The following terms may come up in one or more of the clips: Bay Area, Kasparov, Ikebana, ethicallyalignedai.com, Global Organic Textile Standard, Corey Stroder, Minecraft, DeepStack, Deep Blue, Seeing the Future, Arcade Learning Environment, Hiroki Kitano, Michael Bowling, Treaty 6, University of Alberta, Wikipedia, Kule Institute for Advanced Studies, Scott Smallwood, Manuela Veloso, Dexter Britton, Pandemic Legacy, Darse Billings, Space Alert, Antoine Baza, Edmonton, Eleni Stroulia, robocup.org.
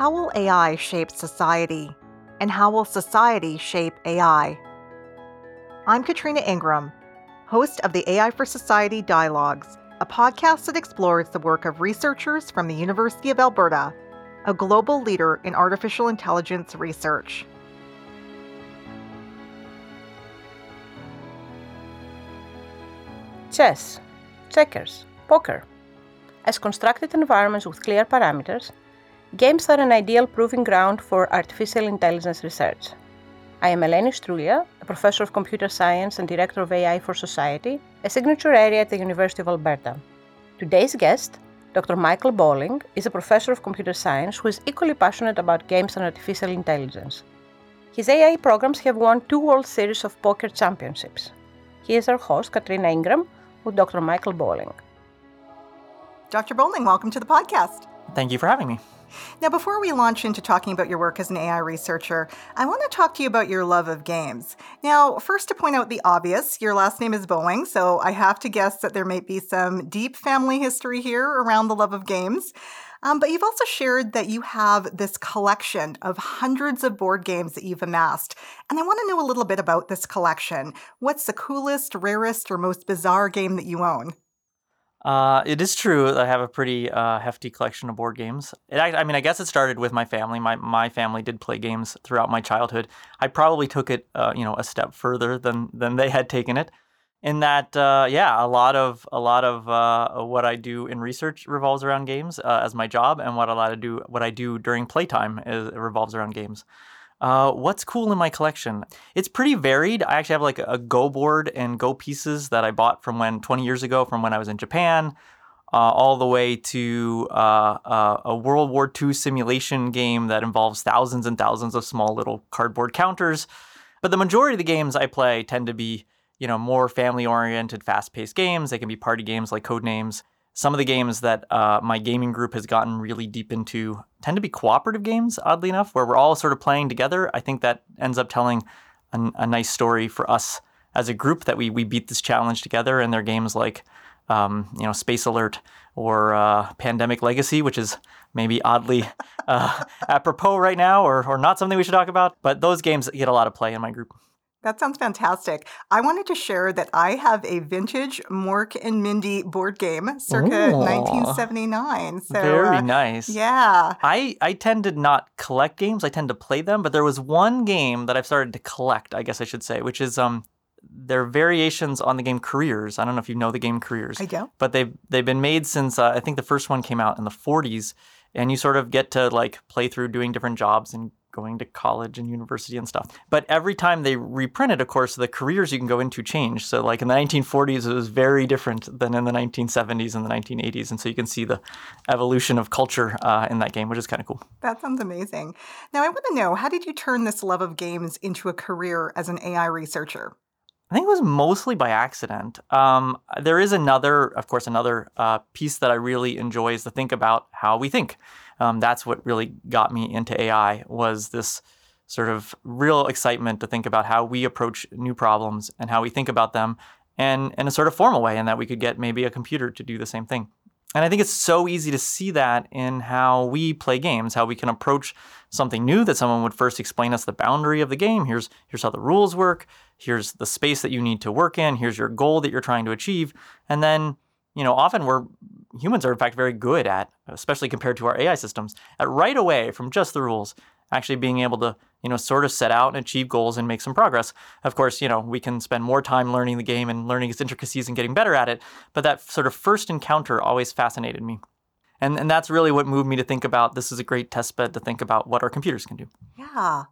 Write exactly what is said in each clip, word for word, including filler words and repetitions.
How will A I shape society? And how will society shape A I? I'm Katrina Ingram, host of the A I for Society Dialogues, a podcast that explores the work of researchers from the University of Alberta, a global leader in artificial intelligence research. Chess, checkers, poker. As constructed environments with clear parameters, games are an ideal proving ground for artificial intelligence research. I am Eleni Stroulia, a professor of computer science and director of A I for Society, a signature area at the University of Alberta. Today's guest, Doctor Michael Bowling, is a professor of computer science who is equally passionate about games and artificial intelligence. His A I programs have won two World Series of Poker Championships. He is our host, Katrina Ingram, with Doctor Michael Bowling. Doctor Bowling, welcome to the podcast. Thank you for having me. Now, before we launch into talking about your work as an A I researcher, I want to talk to you about your love of games. Now, first, to point out the obvious, your last name is Bowling, so I have to guess that there might be some deep family history here around the love of games. Um, but you've also shared that you have this collection of hundreds of board games that you've amassed. And I want to know a little bit about this collection. What's the coolest, rarest, or most bizarre game that you own? Uh, it is true that I have a pretty uh, hefty collection of board games. It, I, I mean, I guess it started with my family. My my family did play games throughout my childhood. I probably took it, uh, you know, a step further than than they had taken it. In that, uh, yeah, a lot of a lot of uh, what I do in research revolves around games uh, as my job, and what a lot of do what I do during playtime is revolves around games. Uh, what's cool in my collection? It's pretty varied. I actually have like a Go board and Go pieces that I bought from when twenty years ago, from when I was in Japan, uh, all the way to uh, uh, a World War Two simulation game that involves thousands and thousands of small little cardboard counters. But the majority of the games I play tend to be, you know, more family-oriented, fast-paced games. They can be party games like Codenames. Some of the games that uh, my gaming group has gotten really deep into tend to be cooperative games, oddly enough, where we're all sort of playing together. I think that ends up telling an, a nice story for us as a group that we we beat this challenge together. And there are games like, um, you know, Space Alert or uh, Pandemic Legacy, which is maybe oddly uh, apropos right now or or not something we should talk about. But those games get a lot of play in my group. That sounds fantastic. I wanted to share that I have a vintage Mork and Mindy board game, circa Ooh, nineteen seventy-nine. So, very uh, nice. Yeah. I, I tend to not collect games. I tend to play them. But there was one game that I've started to collect, I guess I should say, which is um, their variations on the game Careers. I don't know if you know the game Careers. I don't. But they've, they've been made since, uh, I think the first one came out in the forties. And you sort of get to like play through doing different jobs and going to college and university and stuff. But every time they reprinted, of course, the careers you can go into change. So like in the nineteen forties, it was very different than in the nineteen seventies and the nineteen eighties. And so you can see the evolution of culture uh, in that game, which is kind of cool. That sounds amazing. Now, I want to know, how did you turn this love of games into a career as an A I researcher? I think it was mostly by accident. Um, there is another, of course, another uh, piece that I really enjoy is to think about how we think. Um, that's what really got me into A I, was this sort of real excitement to think about how we approach new problems and how we think about them, and in a sort of formal way, and that we could get maybe a computer to do the same thing. And I think it's so easy to see that in how we play games, how we can approach something new that someone would first explain us the boundary of the game. Here's here's how the rules work. Here's the space that you need to work in. Here's your goal that you're trying to achieve. And then, you know, often we're humans are in fact very good at, especially compared to our A I systems, at right away from just the rules, actually being able to, you know, sort of set out and achieve goals and make some progress. Of course, you know, we can spend more time learning the game and learning its intricacies and getting better at it. But that sort of first encounter always fascinated me. And and that's really what moved me to think about this is a great test bed to think about what our computers can do. Yeah.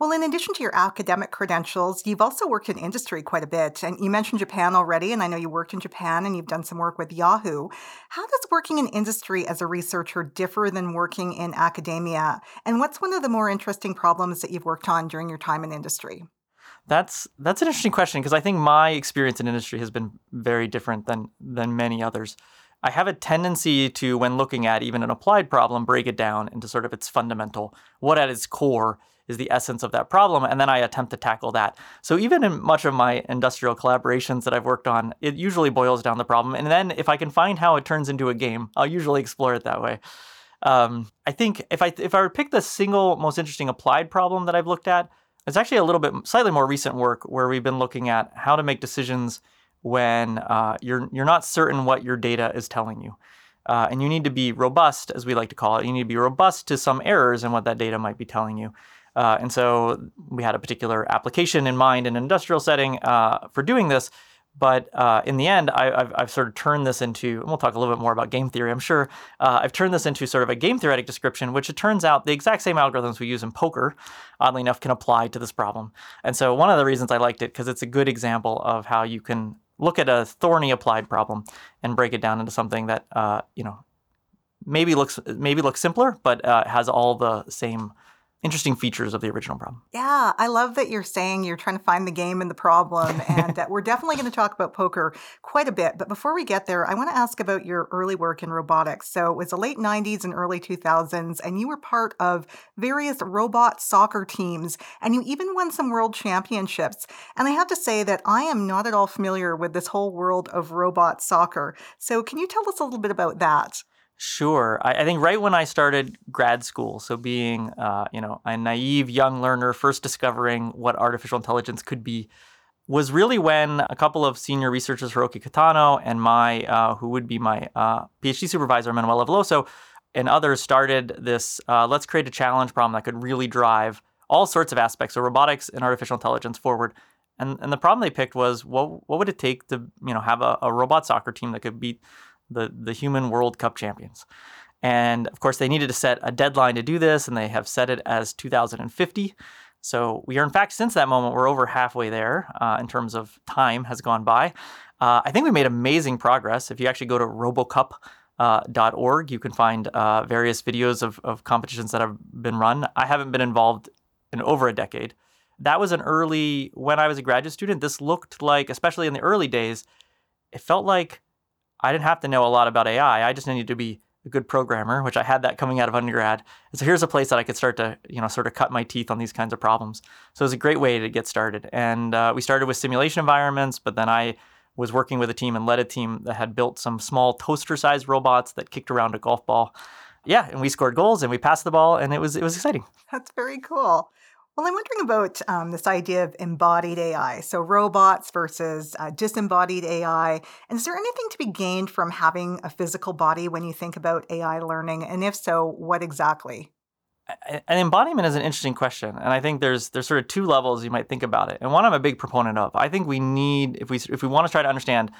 Well, in addition to your academic credentials, you've also worked in industry quite a bit. And you mentioned Japan already, and I know you worked in Japan and you've done some work with Yahoo. How does working in industry as a researcher differ than working in academia? And what's one of the more interesting problems that you've worked on during your time in industry? That's that's an interesting question, because I think my experience in industry has been very different than than many others. I have a tendency to, when looking at even an applied problem, break it down into sort of its fundamental, what at its core is the essence of that problem, and then I attempt to tackle that. So even in much of my industrial collaborations that I've worked on, it usually boils down the problem, and then if I can find how it turns into a game, I'll usually explore it that way. Um, I think if I if I were to pick the single most interesting applied problem that I've looked at, it's actually a little bit slightly more recent work where we've been looking at how to make decisions when uh, you're you're not certain what your data is telling you. Uh, and you need to be robust, as we like to call it. You need to be robust to some errors in what that data might be telling you. Uh, and so we had a particular application in mind in an industrial setting uh, for doing this. But uh, in the end, I, I've, I've sort of turned this into, and we'll talk a little bit more about game theory, I'm sure. Uh, I've turned this into sort of a game theoretic description, which it turns out the exact same algorithms we use in poker, oddly enough, can apply to this problem. And so one of the reasons I liked it, because it's a good example of how you can look at a thorny applied problem and break it down into something that, uh, you know, maybe looks maybe looks simpler, but uh, has all the same interesting features of the original problem. Yeah, I love that you're saying you're trying to find the game in the problem, and uh, we're definitely going to talk about poker quite a bit. But before we get there, I want to ask about your early work in robotics. So it was the late nineties and early two thousands, and you were part of various robot soccer teams, and you even won some world championships. And I have to say that I am not at all familiar with this whole world of robot soccer. So can you tell us a little bit about that? Sure. I, I think right when I started grad school, so being, uh, you know, a naive young learner first discovering what artificial intelligence could be, was really when a couple of senior researchers, Hiroki Kitano and my, uh, who would be my uh, PhD supervisor, Manuela Veloso, and others started this, uh, let's create a challenge problem that could really drive all sorts of aspects of robotics and artificial intelligence forward. And and the problem they picked was, what what would it take to, you know, have a, a robot soccer team that could beat the the human World Cup champions. And of course, they needed to set a deadline to do this, and they have set it as two thousand fifty. So we are, in fact, since that moment, we're over halfway there uh, in terms of time has gone by. Uh, I think we made amazing progress. If you actually go to robocup dot org, you can find uh, various videos of, of competitions that have been run. I haven't been involved in over a decade. That was an early, when I was a graduate student, this looked like, especially in the early days, it felt like I didn't have to know a lot about A I. I just needed to be a good programmer, which I had that coming out of undergrad. And so here's a place that I could start to, you know, sort of cut my teeth on these kinds of problems. So it was a great way to get started. And uh, we started with simulation environments, but then I was working with a team and led a team that had built some small toaster-sized robots that kicked around a golf ball. Yeah, and we scored goals and we passed the ball, and it was it was exciting. That's very cool. Well, I'm wondering about um, this idea of embodied A I. So robots versus uh, disembodied A I. And is there anything to be gained from having a physical body when you think about A I learning? And if so, what exactly? An embodiment is an interesting question. And I think there's there's sort of two levels you might think about it. And one I'm a big proponent of. I think we need, if we if we want to try to understand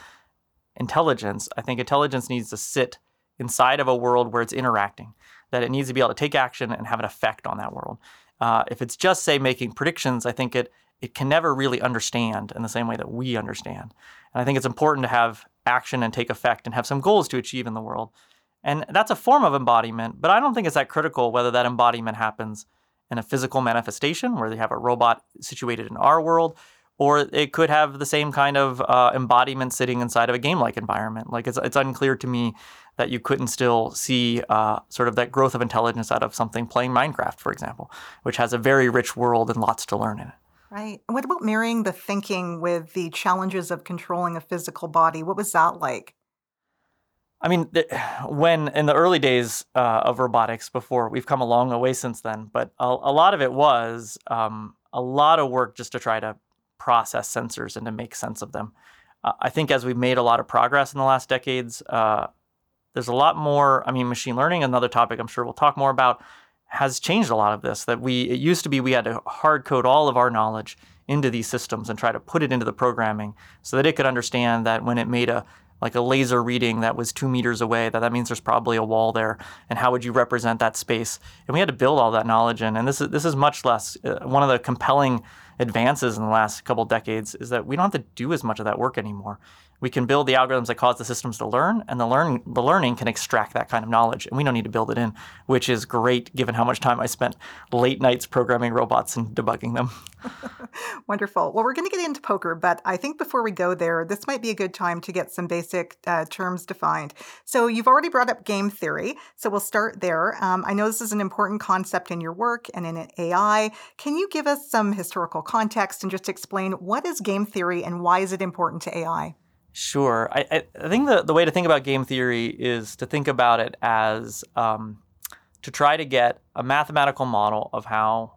intelligence, I think intelligence needs to sit inside of a world where it's interacting, that it needs to be able to take action and have an effect on that world. Uh, if it's just, say, making predictions, I think it it can never really understand in the same way that we understand. And I think it's important to have action and take effect and have some goals to achieve in the world. And that's a form of embodiment, but I don't think it's that critical whether that embodiment happens in a physical manifestation where they have a robot situated in our world, or it could have the same kind of uh, embodiment sitting inside of a game-like environment. Like, it's it's unclear to me that you couldn't still see uh, sort of that growth of intelligence out of something playing Minecraft, for example, which has a very rich world and lots to learn in it. Right. And what about marrying the thinking with the challenges of controlling a physical body? What was that like? I mean, when in the early days uh, of robotics before, we've come a long way since then, but a, a lot of it was um, a lot of work just to try to process sensors and to make sense of them. Uh, I think as we've made a lot of progress in the last decades, uh, there's a lot more, I mean, machine learning, another topic I'm sure we'll talk more about, has changed a lot of this. That we, it used to be we had to hard code all of our knowledge into these systems and try to put it into the programming so that it could understand that when it made a, like a laser reading that was two meters away, that that means there's probably a wall there, and how would you represent that space? And we had to build all that knowledge in, and this is this is much less, uh, one of the compelling advances in the last couple decades is that we don't have to do as much of that work anymore. We can build the algorithms that cause the systems to learn, and the learn the learning can extract that kind of knowledge, and we don't need to build it in, which is great given how much time I spent late nights programming robots and debugging them. Wonderful. Well, we're going to get into poker, but I think before we go there, this might be a good time to get some basic uh, terms defined. So you've already brought up game theory, so we'll start there. Um, I know this is an important concept in your work and in A I. Can you give us some historical context and just explain what is game theory and why is it important to A I? Sure. I, I think the, the way to think about game theory is to think about it as um, to try to get a mathematical model of how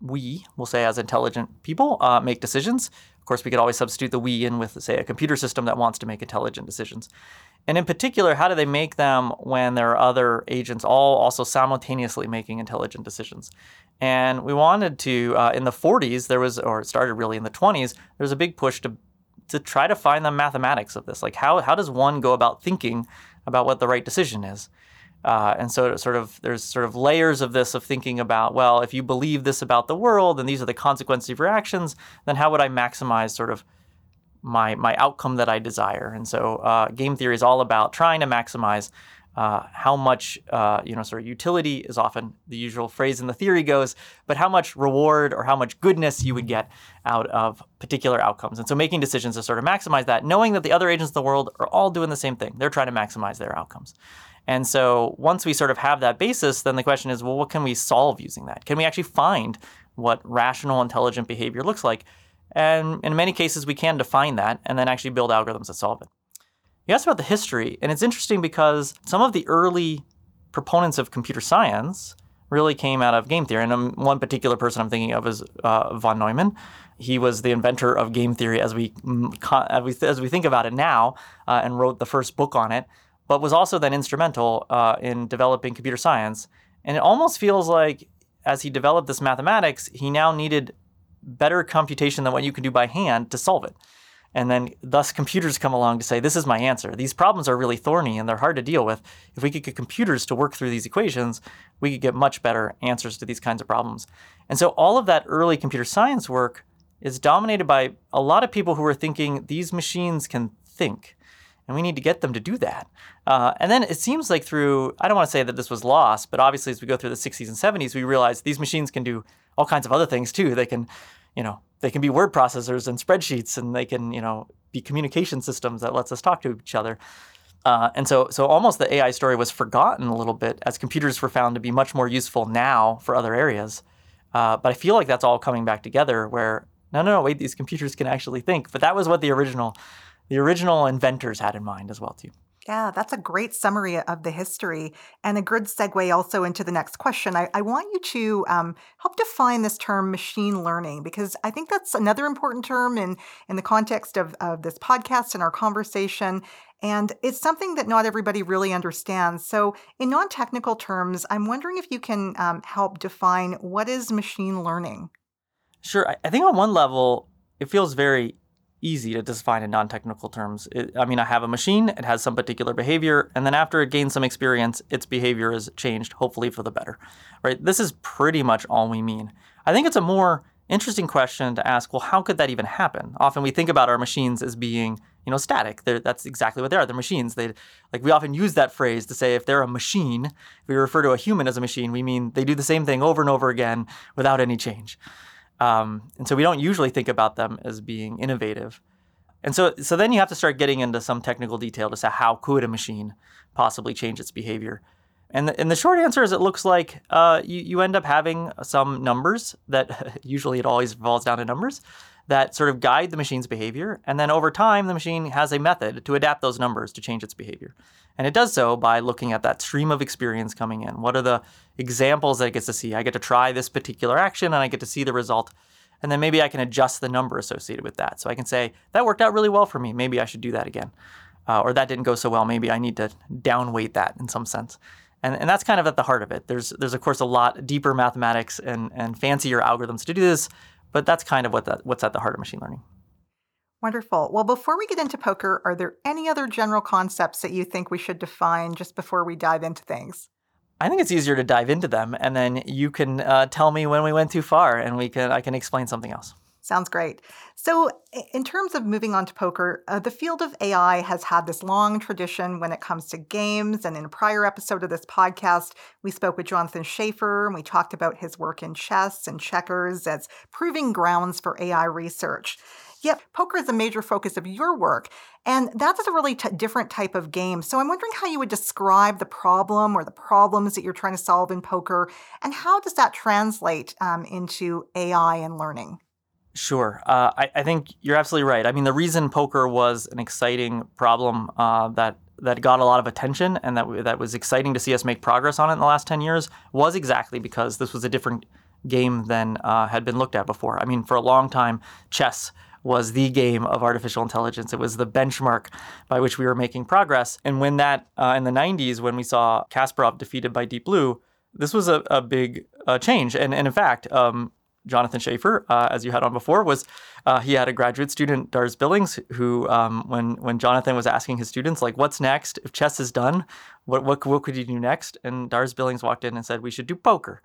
we, we'll say as intelligent people, uh, make decisions. Of course, we could always substitute the we in with, say, a computer system that wants to make intelligent decisions. And in particular, how do they make them when there are other agents all also simultaneously making intelligent decisions? And we wanted to, uh, in the forties, there was, or it started really in the twenties, there was a big push to to try to find the mathematics of this. Like, how how does one go about thinking about what the right decision is? Uh, and so it sort of there's sort of layers of this of thinking about, well, if you believe this about the world and these are the consequences of your actions, then how would I maximize sort of my my outcome that I desire? And so uh, game theory is all about trying to maximize uh, how much, uh, you know, sort of utility is often the usual phrase in the theory goes, but how much reward or how much goodness you would get out of particular outcomes. And so making decisions to sort of maximize that, knowing that the other agents of the world are all doing the same thing. They're trying to maximize their outcomes. And so once we sort of have that basis, then the question is, well, what can we solve using that? Can we actually find what rational, intelligent behavior looks like? And in many cases, we can define that and then actually build algorithms that solve it. You asked about the history, and it's interesting because some of the early proponents of computer science really came out of game theory. And one particular person I'm thinking of is uh, von Neumann. He was the inventor of game theory as we, as we think about it now, uh, and wrote the first book on it, but was also then instrumental uh, in developing computer science. And it almost feels like as he developed this mathematics, he now needed better computation than what you can do by hand to solve it. And then thus computers come along to say, this is my answer. These problems are really thorny and they're hard to deal with. If we could get computers to work through these equations, we could get much better answers to these kinds of problems. And so all of that early computer science work is dominated by a lot of people who are thinking these machines can think. And we need to get them to do that. Uh, and then it seems like through, I don't want to say that this was lost, but obviously as we go through the sixties and seventies, we realize these machines can do all kinds of other things too. They can, you know, they can be word processors and spreadsheets, and they can, you know, be communication systems that lets us talk to each other. Uh, and so, so almost the A I story was forgotten a little bit as computers were found to be much more useful now for other areas. Uh, but I feel like that's all coming back together where, no, no, no, wait, these computers can actually think. But that was what the original... The original inventors had in mind as well, too. Yeah, that's a great summary of the history and a good segue also into the next question. I, I want you to um, help define this term machine learning, because I think that's another important term in, in the context of, of this podcast and our conversation. And it's something that not everybody really understands. So in non-technical terms, I'm wondering if you can um, help define what is machine learning? Sure. I think on one level, it feels very easy to define in non-technical terms. It, I mean, I have a machine, it has some particular behavior, and then after it gains some experience, its behavior is changed, hopefully for the better, right? This is pretty much all we mean. I think it's a more interesting question to ask, well, how could that even happen? Often we think about our machines as being, you know, static. They're, that's exactly what they are. They're machines. They, like, we often use that phrase to say if they're a machine, if we refer to a human as a machine, we mean they do the same thing over and over again without any change. Um, and so we don't usually think about them as being innovative. And so so then you have to start getting into some technical detail to say how could a machine possibly change its behavior. And the, and the short answer is it looks like uh, you, you end up having some numbers that usually it always falls down to numbers that sort of guide the machine's behavior. And then over time, the machine has a method to adapt those numbers to change its behavior. And it does so by looking at that stream of experience coming in. What are the examples that it gets to see? I get to try this particular action and I get to see the result. And then maybe I can adjust the number associated with that. So I can say, that worked out really well for me. Maybe I should do that again. Uh, or that didn't go so well. Maybe I need to downweight that in some sense. And, and that's kind of at the heart of it. There's, there's of course, a lot deeper mathematics and, and fancier algorithms to do this. But that's kind of what the, what's at the heart of machine learning. Wonderful. Well, before we get into poker, are there any other general concepts that you think we should define just before we dive into things? I think it's easier to dive into them, and then you can uh, tell me when we went too far, and we can I can explain something else. Sounds great. So in terms of moving on to poker, uh, the field of A I has had this long tradition when it comes to games. And in a prior episode of this podcast, we spoke with Jonathan Schaeffer, and we talked about his work in chess and checkers as proving grounds for A I research. Yet poker is a major focus of your work, and that's a really t- different type of game. So I'm wondering how you would describe the problem or the problems that you're trying to solve in poker, and how does that translate um, into A I and learning? Sure. Uh, I, I think you're absolutely right. I mean, the reason poker was an exciting problem uh, that that got a lot of attention and that that was exciting to see us make progress on it in the last ten years was exactly because this was a different game than uh, had been looked at before. I mean, for a long time, chess was the game of artificial intelligence. It was the benchmark by which we were making progress. And when that, uh, in the nineties, when we saw Kasparov defeated by Deep Blue, this was a, a big uh, change. And, and in fact, um, Jonathan Schaeffer, uh, as you had on before, was uh, he had a graduate student, Darse Billings, who um, when when Jonathan was asking his students, like, what's next? If chess is done, what, what, what could you do next? And Darse Billings walked in and said, we should do poker.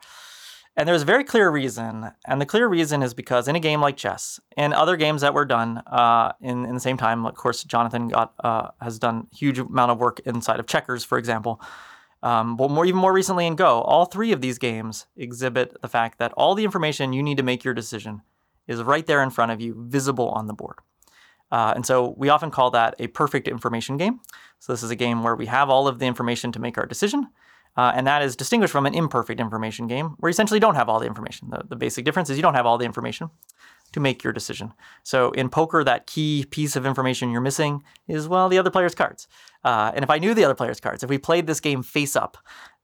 And there's a very clear reason, and the clear reason is because in a game like chess and other games that were done uh, in, in the same time, of course, Jonathan got uh, has done a huge amount of work inside of checkers, for example, um, but more, even more recently in Go, all three of these games exhibit the fact that all the information you need to make your decision is right there in front of you, visible on the board. Uh, and so we often call that a perfect information game. So this is a game where we have all of the information to make our decision. Uh, and that is distinguished from an imperfect information game where you essentially don't have all the information. The, the basic difference is you don't have all the information to make your decision. So in poker, that key piece of information you're missing is, well, the other player's cards. Uh, and if I knew the other player's cards, if we played this game face up,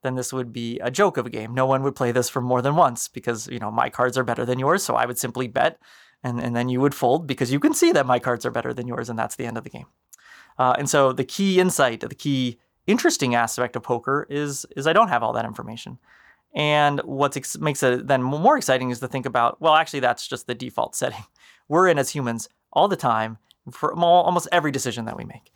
then this would be a joke of a game. No one would play this for more than once because, you know, my cards are better than yours, so I would simply bet. And, and then you would fold because you can see that my cards are better than yours, and that's the end of the game. Uh, and so the key insight, the key interesting aspect of poker is is I don't have all that information. And what ex- makes it then more exciting is to think about, well, actually, that's just the default setting we're in as humans all the time for almost every decision that we make,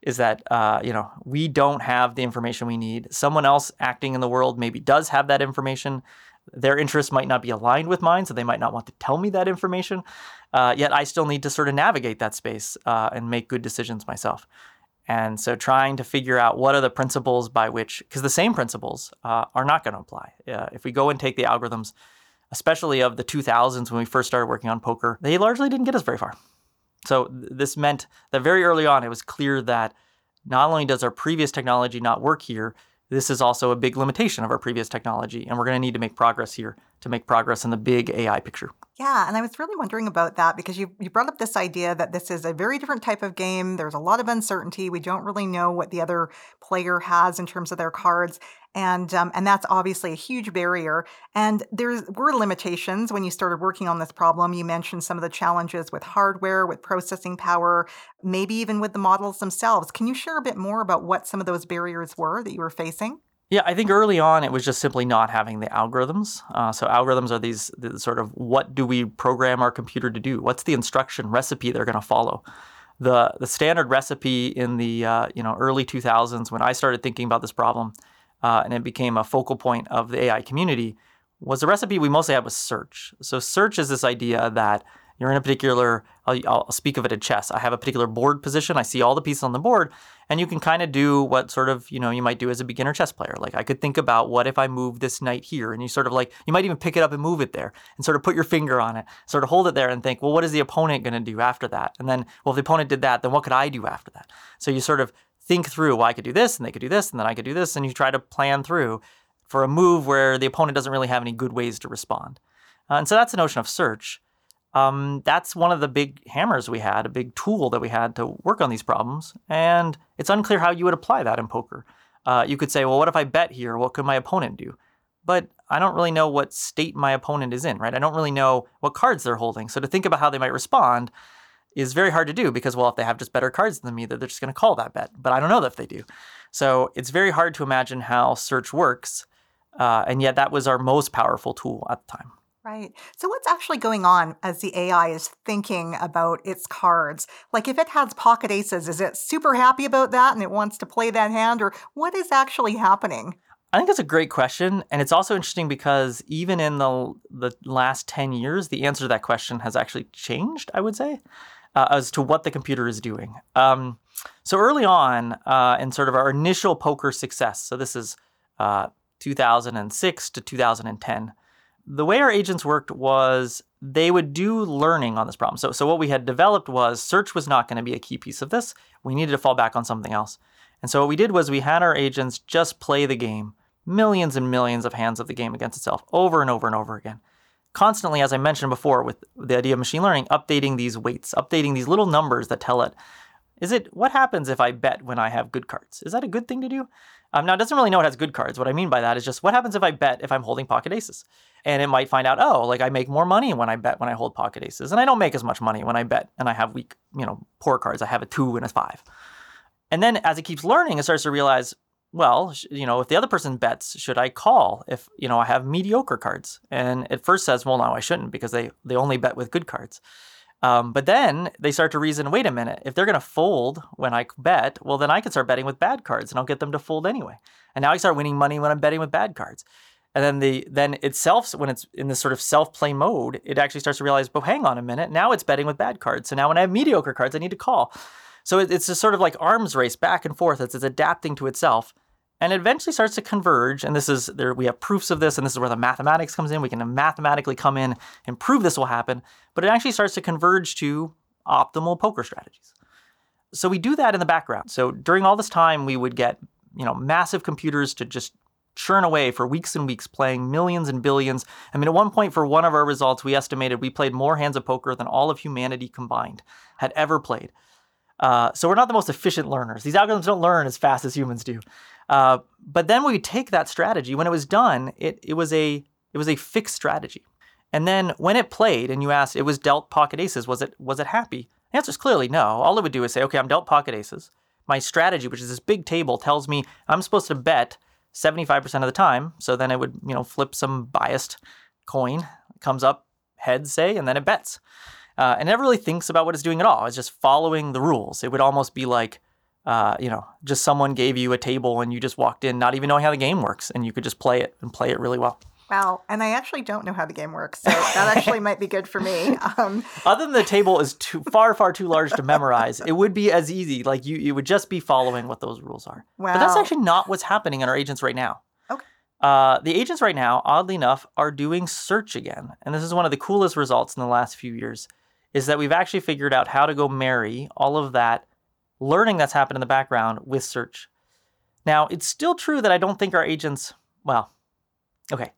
is that, uh, you know, we don't have the information we need. Someone else acting in the world maybe does have that information. Their interests might not be aligned with mine, so they might not want to tell me that information. Uh, yet I still need to sort of navigate that space uh, and make good decisions myself. And so trying to figure out what are the principles by which, because the same principles uh, are not going to apply. Uh, if we go and take the algorithms, especially of the two thousands when we first started working on poker, they largely didn't get us very far. So th- this meant that very early on, it was clear that not only does our previous technology not work here, this is also a big limitation of our previous technology, and we're going to need to make progress here to make progress in the big A I picture. Yeah, and I was really wondering about that because you, you brought up this idea that this is a very different type of game. There's a lot of uncertainty. We don't really know what the other player has in terms of their cards. And um, and that's obviously a huge barrier. And there were limitations when you started working on this problem. You mentioned some of the challenges with hardware, with processing power, maybe even with the models themselves. Can you share a bit more about what some of those barriers were that you were facing? Yeah, I think early on it was just simply not having the algorithms. Uh, so algorithms are these, these sort of, what do we program our computer to do? What's the instruction recipe they're going to follow? The the standard recipe in the uh, you know early two thousands when I started thinking about this problem, uh, and it became a focal point of the A I community, was the recipe we mostly had was search. So search is this idea that you're in a particular, I'll, I'll speak of it in chess. I have a particular board position. I see all the pieces on the board, and you can kind of do what sort of, you know, you might do as a beginner chess player. Like I could think about what if I move this knight here, and you sort of like, you might even pick it up and move it there and sort of put your finger on it, sort of hold it there and think, well, what is the opponent going to do after that? And then, well, if the opponent did that, then what could I do after that? So you sort of think through, well, I could do this and they could do this and then I could do this. And you try to plan through for a move where the opponent doesn't really have any good ways to respond. Uh, and so that's the notion of search. Um, that's one of the big hammers we had, a big tool that we had to work on these problems. And it's unclear how you would apply that in poker. Uh, you could say, well, what if I bet here? What could my opponent do? But I don't really know what state my opponent is in, right? I don't really know what cards they're holding. So to think about how they might respond is very hard to do because, well, if they have just better cards than me, they're just going to call that bet. But I don't know if they do. So it's very hard to imagine how search works. Uh, and yet that was our most powerful tool at the time. Right. So what's actually going on as the A I is thinking about its cards? Like if it has pocket aces, is it super happy about that and it wants to play that hand? Or what is actually happening? I think that's a great question. And it's also interesting because even in the the last ten years, the answer to that question has actually changed, I would say, uh, as to what the computer is doing. Um, so early on uh, in sort of our initial poker success, so this is uh, two thousand six to two thousand ten, the way our agents worked was they would do learning on this problem. So, so what we had developed was search was not going to be a key piece of this. We needed to fall back on something else. And so what we did was we had our agents just play the game, millions and millions of hands of the game against itself over and over and over again. Constantly, as I mentioned before, with the idea of machine learning, updating these weights, updating these little numbers that tell it, Is it, what happens if I bet when I have good cards? Is that a good thing to do? Um, now, it doesn't really know it has good cards. What I mean by that is just, what happens if I bet if I'm holding pocket aces? And it might find out, oh, like I make more money when I bet when I hold pocket aces. And I don't make as much money when I bet and I have weak, you know, poor cards. I have a two and a five. And then as it keeps learning, it starts to realize, well, you know, if the other person bets, should I call if, you know, I have mediocre cards? And it first says, well, no, I shouldn't because they, they only bet with good cards. Um, but then they start to reason, wait a minute, if they're going to fold when I bet, well, then I can start betting with bad cards and I'll get them to fold anyway. And now I start winning money when I'm betting with bad cards. And then the then itself, when it's in this sort of self-play mode, it actually starts to realize, but hang on a minute, now it's betting with bad cards. So now when I have mediocre cards, I need to call. So it, it's just sort of like arms race back and forth. It's, it's adapting to itself. And it eventually starts to converge, and this is there. We have proofs of this, and this is where the mathematics comes in. We can mathematically come in and prove this will happen, but it actually starts to converge to optimal poker strategies. So we do that in the background. So during all this time, we would get, you know, massive computers to just churn away for weeks and weeks, playing millions and billions. I mean, at one point for one of our results, we estimated we played more hands of poker than all of humanity combined had ever played. Uh, so we're not the most efficient learners. These algorithms don't learn as fast as humans do. Uh, but then we take that strategy. When it was done, it it was a it was a fixed strategy. And then when it played, and you asked, it was dealt pocket aces. Was it was it happy? The answer is clearly no. All it would do is say, okay, I'm dealt pocket aces. My strategy, which is this big table, tells me I'm supposed to bet seventy-five percent of the time. So then it would, you know, flip some biased coin, it comes up heads, say, and then it bets. Uh, and never really thinks about what it's doing at all. It's just following the rules. It would almost be like, uh, you know, just someone gave you a table and you just walked in not even knowing how the game works, and you could just play it and play it really well. Wow. And I actually don't know how the game works, so that actually might be good for me. Um. Other than the table is too far, far too large to memorize, it would be as easy. Like you, you would just be following what those rules are. Wow. But that's actually not what's happening in our agents right now. Uh, the agents right now, oddly enough, are doing search again. And this is one of the coolest results in the last few years, is that we've actually figured out how to go marry all of that learning that's happened in the background with search. Now, it's still true that I don't think our agents, well, okay,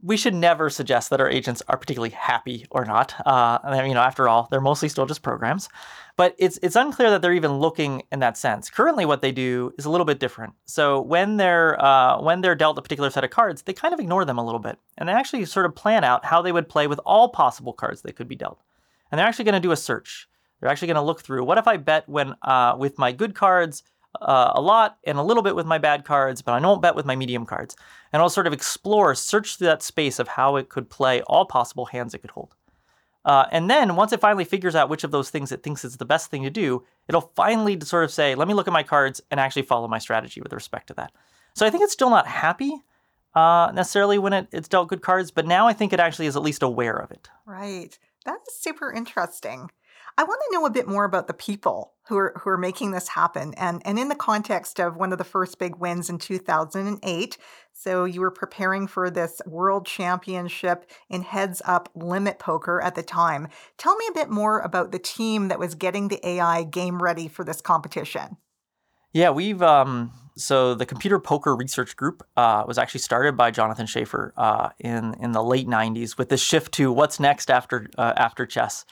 we should never suggest that our agents are particularly happy or not. Uh, you know, after all, they're mostly still just programs. But it's it's unclear that they're even looking in that sense. Currently, what they do is a little bit different. So when they're uh, when they're dealt a particular set of cards, they kind of ignore them a little bit, and they actually sort of plan out how they would play with all possible cards that could be dealt. And they're actually going to do a search. They're actually going to look through, what if I bet when uh, with my good cards Uh, a lot and a little bit with my bad cards, but I won't bet with my medium cards. And I'll sort of explore, search through that space of how it could play all possible hands it could hold. Uh, and then once it finally figures out which of those things it thinks is the best thing to do, it'll finally sort of say, let me look at my cards and actually follow my strategy with respect to that. So I think it's still not happy uh, necessarily when it, it's dealt good cards, but now I think it actually is at least aware of it. Right. That's super interesting. I want to know a bit more about the people who are who are making this happen, and and in the context of one of the first big wins in two thousand eight. So you were preparing for this world championship in heads-up limit poker at the time. Tell me a bit more about the team that was getting the A I game ready for this competition. Yeah, we've um, so the Computer Poker Research Group uh, was actually started by Jonathan Schaeffer uh, in in the late nineties with the shift to what's next after uh, after chess,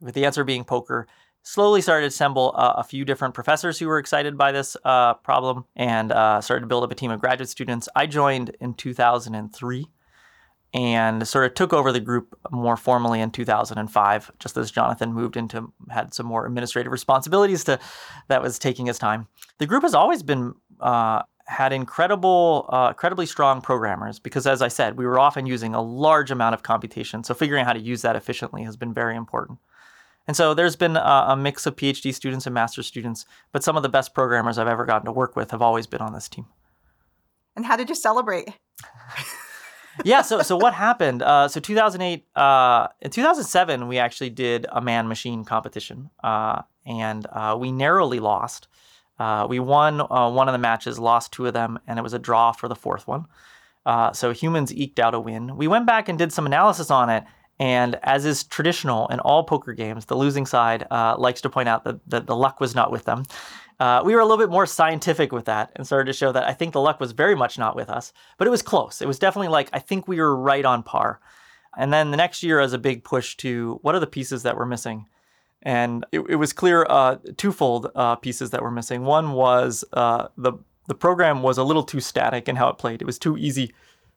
with the answer being poker. Slowly started to assemble uh, a few different professors who were excited by this uh, problem, and uh, started to build up a team of graduate students. I joined in two thousand three and sort of took over the group more formally in two thousand five, just as Jonathan moved into, had some more administrative responsibilities to, that was taking his time. The group has always been, uh, had incredible, uh, incredibly strong programmers because, as I said, we were often using a large amount of computation. So figuring out how to use that efficiently has been very important. And so there's been a, a mix of PhD students and master's students, but some of the best programmers I've ever gotten to work with have always been on this team. And how did you celebrate? yeah, so so what happened? Uh, so two thousand eight, uh, in two thousand seven, we actually did a man-machine competition, uh, and uh, we narrowly lost. Uh, we won uh, one of the matches, lost two of them, and it was a draw for the fourth one. Uh, so humans eked out a win. We went back and did some analysis on it. And as is traditional in all poker games, the losing side uh, likes to point out that, that the luck was not with them. Uh, we were a little bit more scientific with that and started to show that I think the luck was very much not with us, but it was close. It was definitely like, I think we were right on par. And then the next year as a big push to what are the pieces that we're missing? And it, it was clear uh, twofold uh, pieces that were missing. One was uh, the the program was a little too static in how it played. It was too easy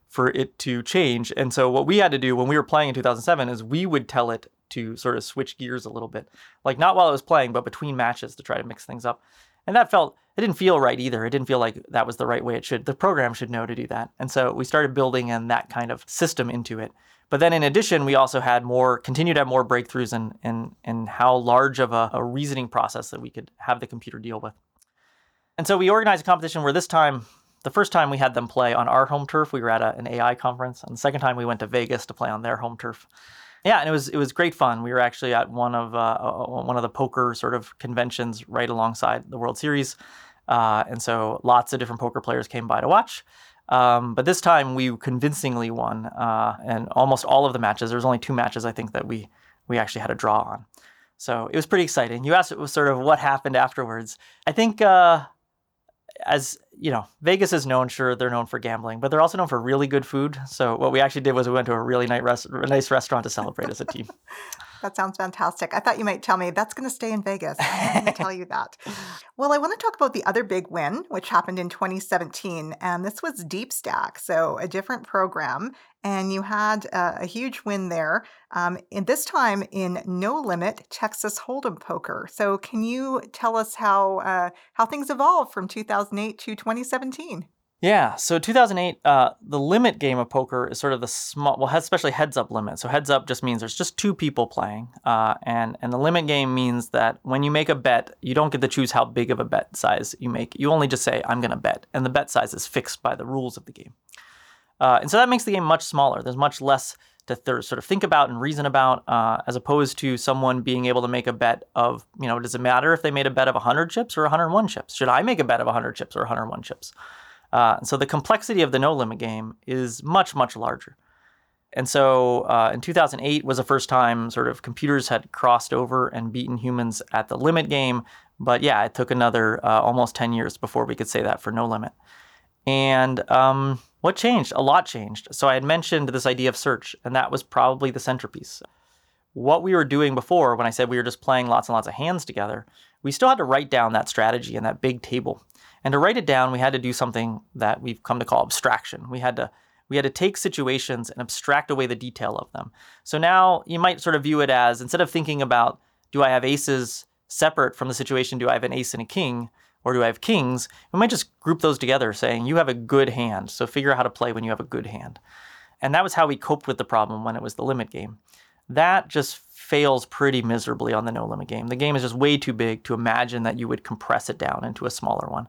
for it to change. And so what we had to do when we were playing in two thousand seven is we would tell it to sort of switch gears a little bit, like not while it was playing, but between matches to try to mix things up. And that felt, it didn't feel right either. It didn't feel like that was the right way it should. The program should know to do that. And so we started building in that kind of system into it. But then in addition, we also had more, continued to have more breakthroughs in, in, in how large of a, a reasoning process that we could have the computer deal with. And so we organized a competition where this time, the first time we had them play on our home turf, we were at a, an A I conference. And the second time we went to Vegas to play on their home turf. Yeah, and it was it was great fun. We were actually at one of uh, one of the poker sort of conventions right alongside the World Series. Uh, and so lots of different poker players came by to watch. Um, but this time we convincingly won uh, and almost all of the matches. There was only two matches, I think, that we we actually had a draw on. So it was pretty exciting. You asked it was sort of what happened afterwards. I think, uh, as you know, Vegas is known, sure, they're known for gambling, but they're also known for really good food. So what we actually did was we went to a really nice, res- nice restaurant to celebrate as a team. That sounds fantastic. I thought you might tell me that's going to stay in Vegas. I'm going to tell you that. Well, I want to talk about the other big win, which happened in twenty seventeen, and this was DeepStack, so a different program. And you had a, a huge win there, um, and this time in No Limit Texas Hold'em Poker. So can you tell us how uh, how things evolved from two thousand eight to twenty seventeen? Yeah, so two thousand eight, uh, the limit game of poker is sort of the small, well, especially heads-up limit. So heads-up just means there's just two people playing, uh, and, and the limit game means that when you make a bet, you don't get to choose how big of a bet size you make. You only just say, I'm going to bet, and the bet size is fixed by the rules of the game. Uh, and so that makes the game much smaller. There's much less to th- sort of think about and reason about, uh, as opposed to someone being able to make a bet of, you know, does it matter if they made a bet of one hundred chips or one hundred one chips? Should I make a bet of one hundred chips or one hundred one chips? Uh, so the complexity of the no limit game is much, much larger. And so uh, in two thousand eight was the first time sort of computers had crossed over and beaten humans at the limit game. But yeah, it took another uh, almost ten years before we could say that for no limit. And um, what changed? A lot changed. So I had mentioned this idea of search, and that was probably the centerpiece. What we were doing before, when I said we were just playing lots and lots of hands together, we still had to write down that strategy and that big table. And to write it down, we had to do something that we've come to call abstraction. We had to we had to take situations and abstract away the detail of them. So now you might sort of view it as, instead of thinking about, do I have aces separate from the situation, do I have an ace and a king, or do I have kings? We might just group those together, saying you have a good hand, so figure out how to play when you have a good hand. And that was how we coped with the problem when it was the limit game. That just fails pretty miserably on the no limit game. The game is just way too big to imagine that you would compress it down into a smaller one.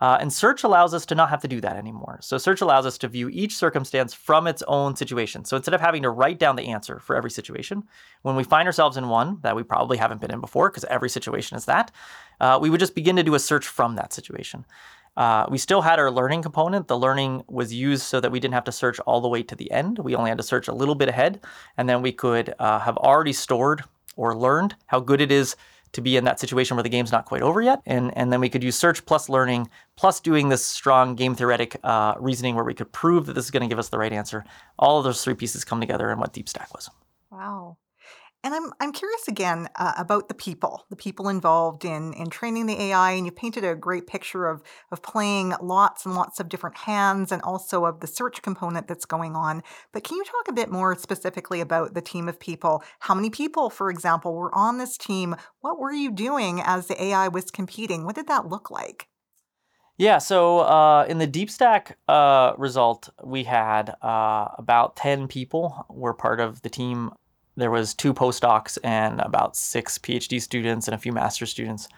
Uh, and search allows us to not have to do that anymore. So search allows us to view each circumstance from its own situation. So instead of having to write down the answer for every situation, when we find ourselves in one that we probably haven't been in before, because every situation is that, uh, we would just begin to do a search from that situation. Uh, we still had our learning component. The learning was used so that we didn't have to search all the way to the end. We only had to search a little bit ahead, and then we could uh, have already stored or learned how good it is to be in that situation where the game's not quite over yet. And, and then we could use search plus learning, plus doing this strong game theoretic uh, reasoning where we could prove that this is going to give us the right answer. All of those three pieces come together in what DeepStack was. Wow. And I'm I'm curious again uh, about the people, the people involved in, in training the A I. And you painted a great picture of, of playing lots and lots of different hands and also of the search component that's going on. But can you talk a bit more specifically about the team of people? How many people, for example, were on this team? What were you doing as the A I was competing? What did that look like? Yeah, so uh, in the DeepStack uh, result, we had uh, about ten people were part of the team. There was two postdocs and about six PhD students and a few master's students.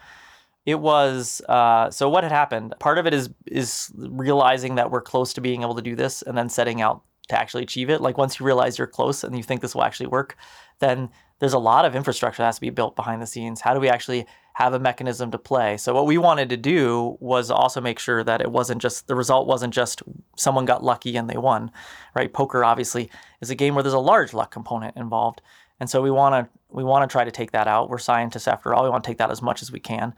It was, uh, so what had happened, part of it is is realizing that we're close to being able to do this and then setting out to actually achieve it. Like once you realize you're close and you think this will actually work, then there's a lot of infrastructure that has to be built behind the scenes. How do we actually have a mechanism to play? So what we wanted to do was also make sure that it wasn't just, the result wasn't just someone got lucky and they won, right? Poker obviously is a game where there's a large luck component involved. And so we want to we want to try to take that out. We're scientists after all. We want to take that as much as we can.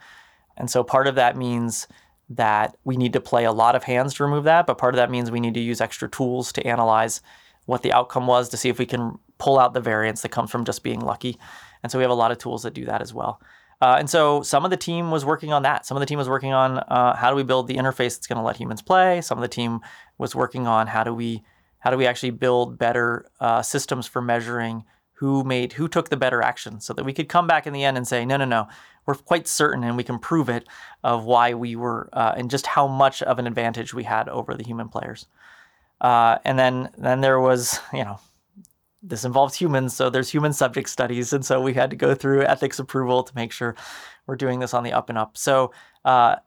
And so part of that means that we need to play a lot of hands to remove that, but part of that means we need to use extra tools to analyze what the outcome was to see if we can pull out the variance that comes from just being lucky. And so we have a lot of tools that do that as well. Uh, and so some of the team was working on that. Some of the team was working on uh, how do we build the interface that's going to let humans play. Some of the team was working on how do we how do we actually build better uh, systems for measuring who made who took the better action, so that we could come back in the end and say, no, no, no, we're quite certain and we can prove it of why we were uh, and just how much of an advantage we had over the human players. Uh, and then then there was, you know, this involves humans, so there's human subject studies. And so we had to go through ethics approval to make sure we're doing this on the up and up. So uh,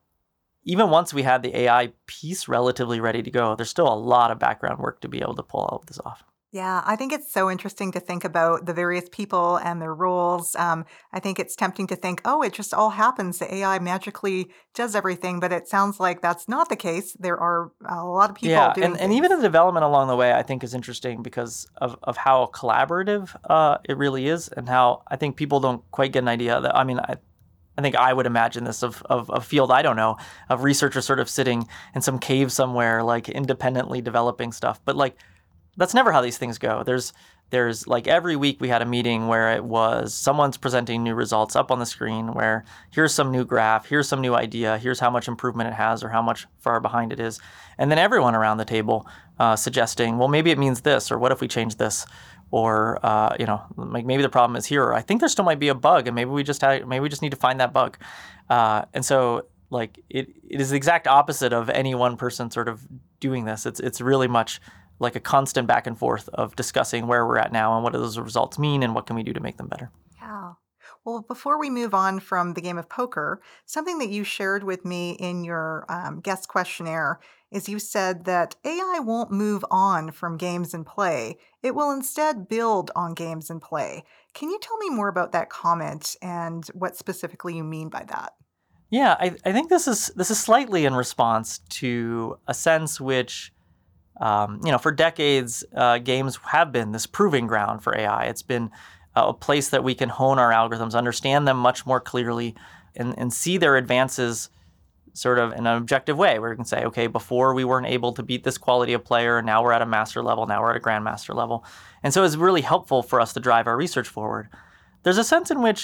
even once we had the A I piece relatively ready to go, there's still a lot of background work to be able to pull all of this off. Yeah, I think it's so interesting to think about the various people and their roles. Um, I think it's tempting to think, oh, it just all happens. The A I magically does everything. But it sounds like that's not the case. There are a lot of people yeah, doing and, and even the development along the way, I think, is interesting because of, of how collaborative uh, it really is, and how I think people don't quite get an idea. That, I mean, I, I think I would imagine this of, of a field, I don't know, of researchers sort of sitting in some cave somewhere, like independently developing stuff. But like, that's never how these things go. There's, there's like every week we had a meeting where it was someone's presenting new results up on the screen where here's some new graph, here's some new idea, here's how much improvement it has or how much far behind it is. And then everyone around the table uh, suggesting, well, maybe it means this, or what if we change this? Or, uh, you know, like maybe the problem is here, or I think there still might be a bug and maybe we just ha- maybe we just need to find that bug. Uh, and so like it, it is the exact opposite of any one person sort of doing this. It's, it's really much like a constant back and forth of discussing where we're at now and what do those results mean and what can we do to make them better. Yeah. Well, before we move on from the game of poker, something that you shared with me in your um, guest questionnaire is you said that A I won't move on from games and play. It will instead build on games and play. Can you tell me more about that comment and what specifically you mean by that? Yeah, I, I think this is this is slightly in response to a sense which Um, you know, for decades, uh, games have been this proving ground for A I. It's been uh, a place that we can hone our algorithms, understand them much more clearly, and, and see their advances sort of in an objective way, where we can say, okay, before we weren't able to beat this quality of player, now we're at a master level, now we're at a grandmaster level. And so it's really helpful for us to drive our research forward. There's a sense in which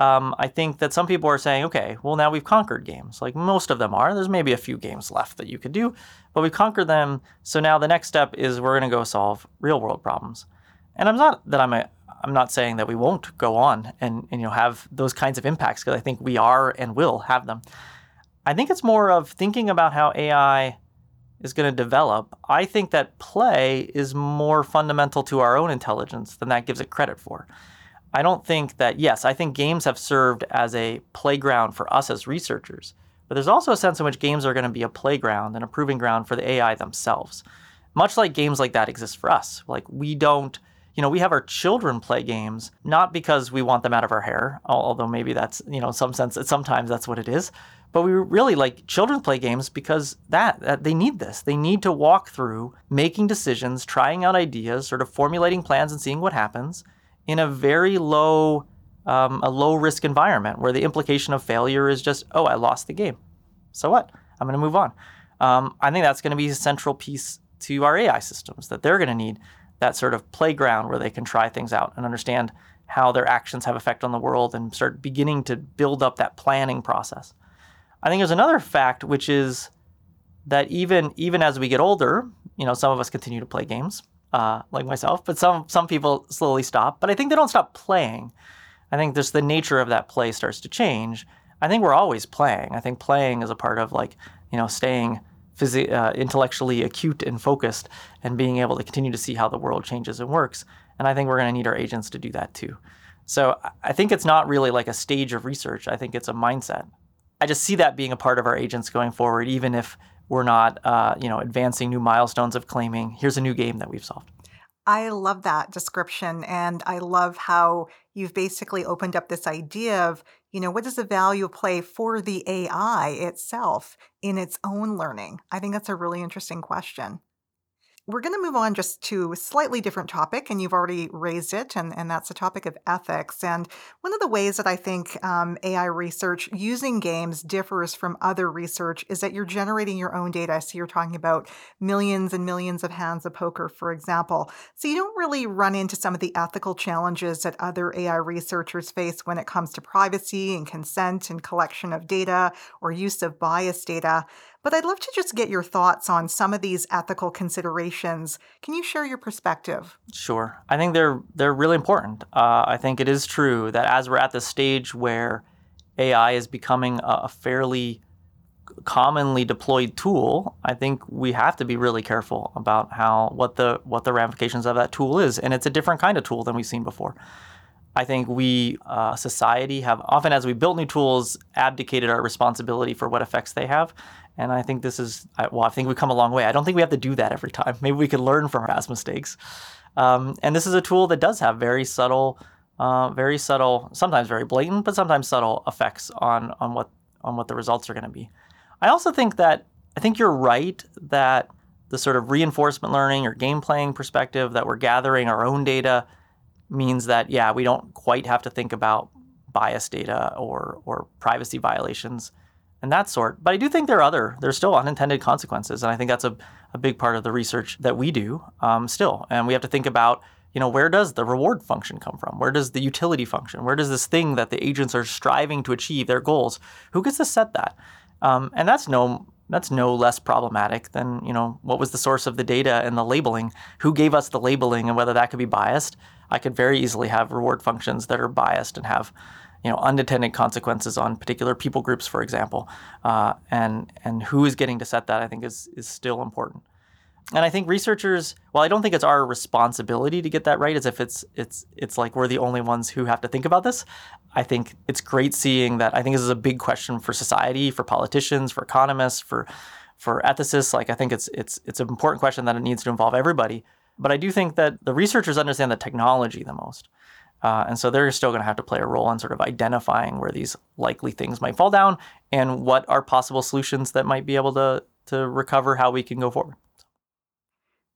Um, I think that some people are saying, okay, well, now we've conquered games. Like most of them are. There's maybe a few games left that you could do, but we've conquered them. So now the next step is we're going to go solve real world problems. And I'm not that I'm a, I'm not saying that we won't go on and, and you know have those kinds of impacts, because I think we are and will have them. I think it's more of thinking about how A I is going to develop. I think that play is more fundamental to our own intelligence than that gives it credit for. I don't think that, yes, I think games have served as a playground for us as researchers, but there's also a sense in which games are going to be a playground and a proving ground for the A I themselves, much like games like that exist for us. Like we don't, you know, we have our children play games, not because we want them out of our hair, although maybe that's, you know, in some sense, sometimes that's what it is, but we really like children play games because that, that they need this. They need to walk through making decisions, trying out ideas, sort of formulating plans and seeing what happens, in a very low, um, a low risk environment where the implication of failure is just, oh, I lost the game. So what? I'm going to move on. Um, I think that's going to be a central piece to our A I systems, that they're going to need that sort of playground where they can try things out and understand how their actions have effect on the world and start beginning to build up that planning process. I think there's another fact, which is that even, even as we get older, you know, some of us continue to play games. Uh, like myself, but some some people slowly stop. But I think they don't stop playing. I think just the nature of that play starts to change. I think we're always playing. I think playing is a part of like, you know, staying phys- uh, intellectually acute and focused and being able to continue to see how the world changes and works. And I think we're going to need our agents to do that too. So I think it's not really like a stage of research. I think it's a mindset. I just see that being a part of our agents going forward, even if we're not, uh, you know, advancing new milestones of claiming, here's a new game that we've solved. I love that description. And I love how you've basically opened up this idea of, you know, what is the value of play for the A I itself in its own learning? I think that's a really interesting question. We're going to move on just to a slightly different topic, and you've already raised it, and, and that's the topic of ethics. And one of the ways that I think um, A I research using games differs from other research is that you're generating your own data. So you're talking about millions and millions of hands of poker, for example. So you don't really run into some of the ethical challenges that other A I researchers face when it comes to privacy and consent and collection of data or use of biased data. But I'd love to just get your thoughts on some of these ethical considerations. Can you share your perspective? Sure. I think they're they're really important. Uh, I think it is true that as we're at the stage where A I is becoming a fairly commonly deployed tool, I think we have to be really careful about how what the what the ramifications of that tool is, and it's a different kind of tool than we've seen before. I think we, uh, society, have often, as we built new tools, abdicated our responsibility for what effects they have. And I think this is, well, I think we've come a long way. I don't think we have to do that every time. Maybe we could learn from our past mistakes. Um, and this is a tool that does have very subtle, uh, very subtle, sometimes very blatant, but sometimes subtle effects on on what on what the results are going to be. I also think that, I think you're right that the sort of reinforcement learning or game playing perspective that we're gathering our own data means that, yeah, we don't quite have to think about bias data or or privacy violations and that sort. But I do think there are other, there's still unintended consequences. And I think that's a, a big part of the research that we do um, still. And we have to think about, you know, where does the reward function come from? Where does the utility function? Where does this thing that the agents are striving to achieve, their goals, who gets to set that? Um, and that's no that's no less problematic than, you know, what was the source of the data and the labeling? Who gave us the labeling and whether that could be biased? I could very easily have reward functions that are biased and have you know, unintended consequences on particular people groups, for example, uh, and and who is getting to set that, I think, is is still important. And I think researchers, well, I don't think it's our responsibility to get that right, as if it's it's it's like we're the only ones who have to think about this. I think it's great seeing that. I think this is a big question for society, for politicians, for economists, for for ethicists. Like I think it's it's it's an important question that it needs to involve everybody. But I do think that the researchers understand the technology the most. Uh, and so they're still going to have to play a role in sort of identifying where these likely things might fall down and what are possible solutions that might be able to to recover how we can go forward.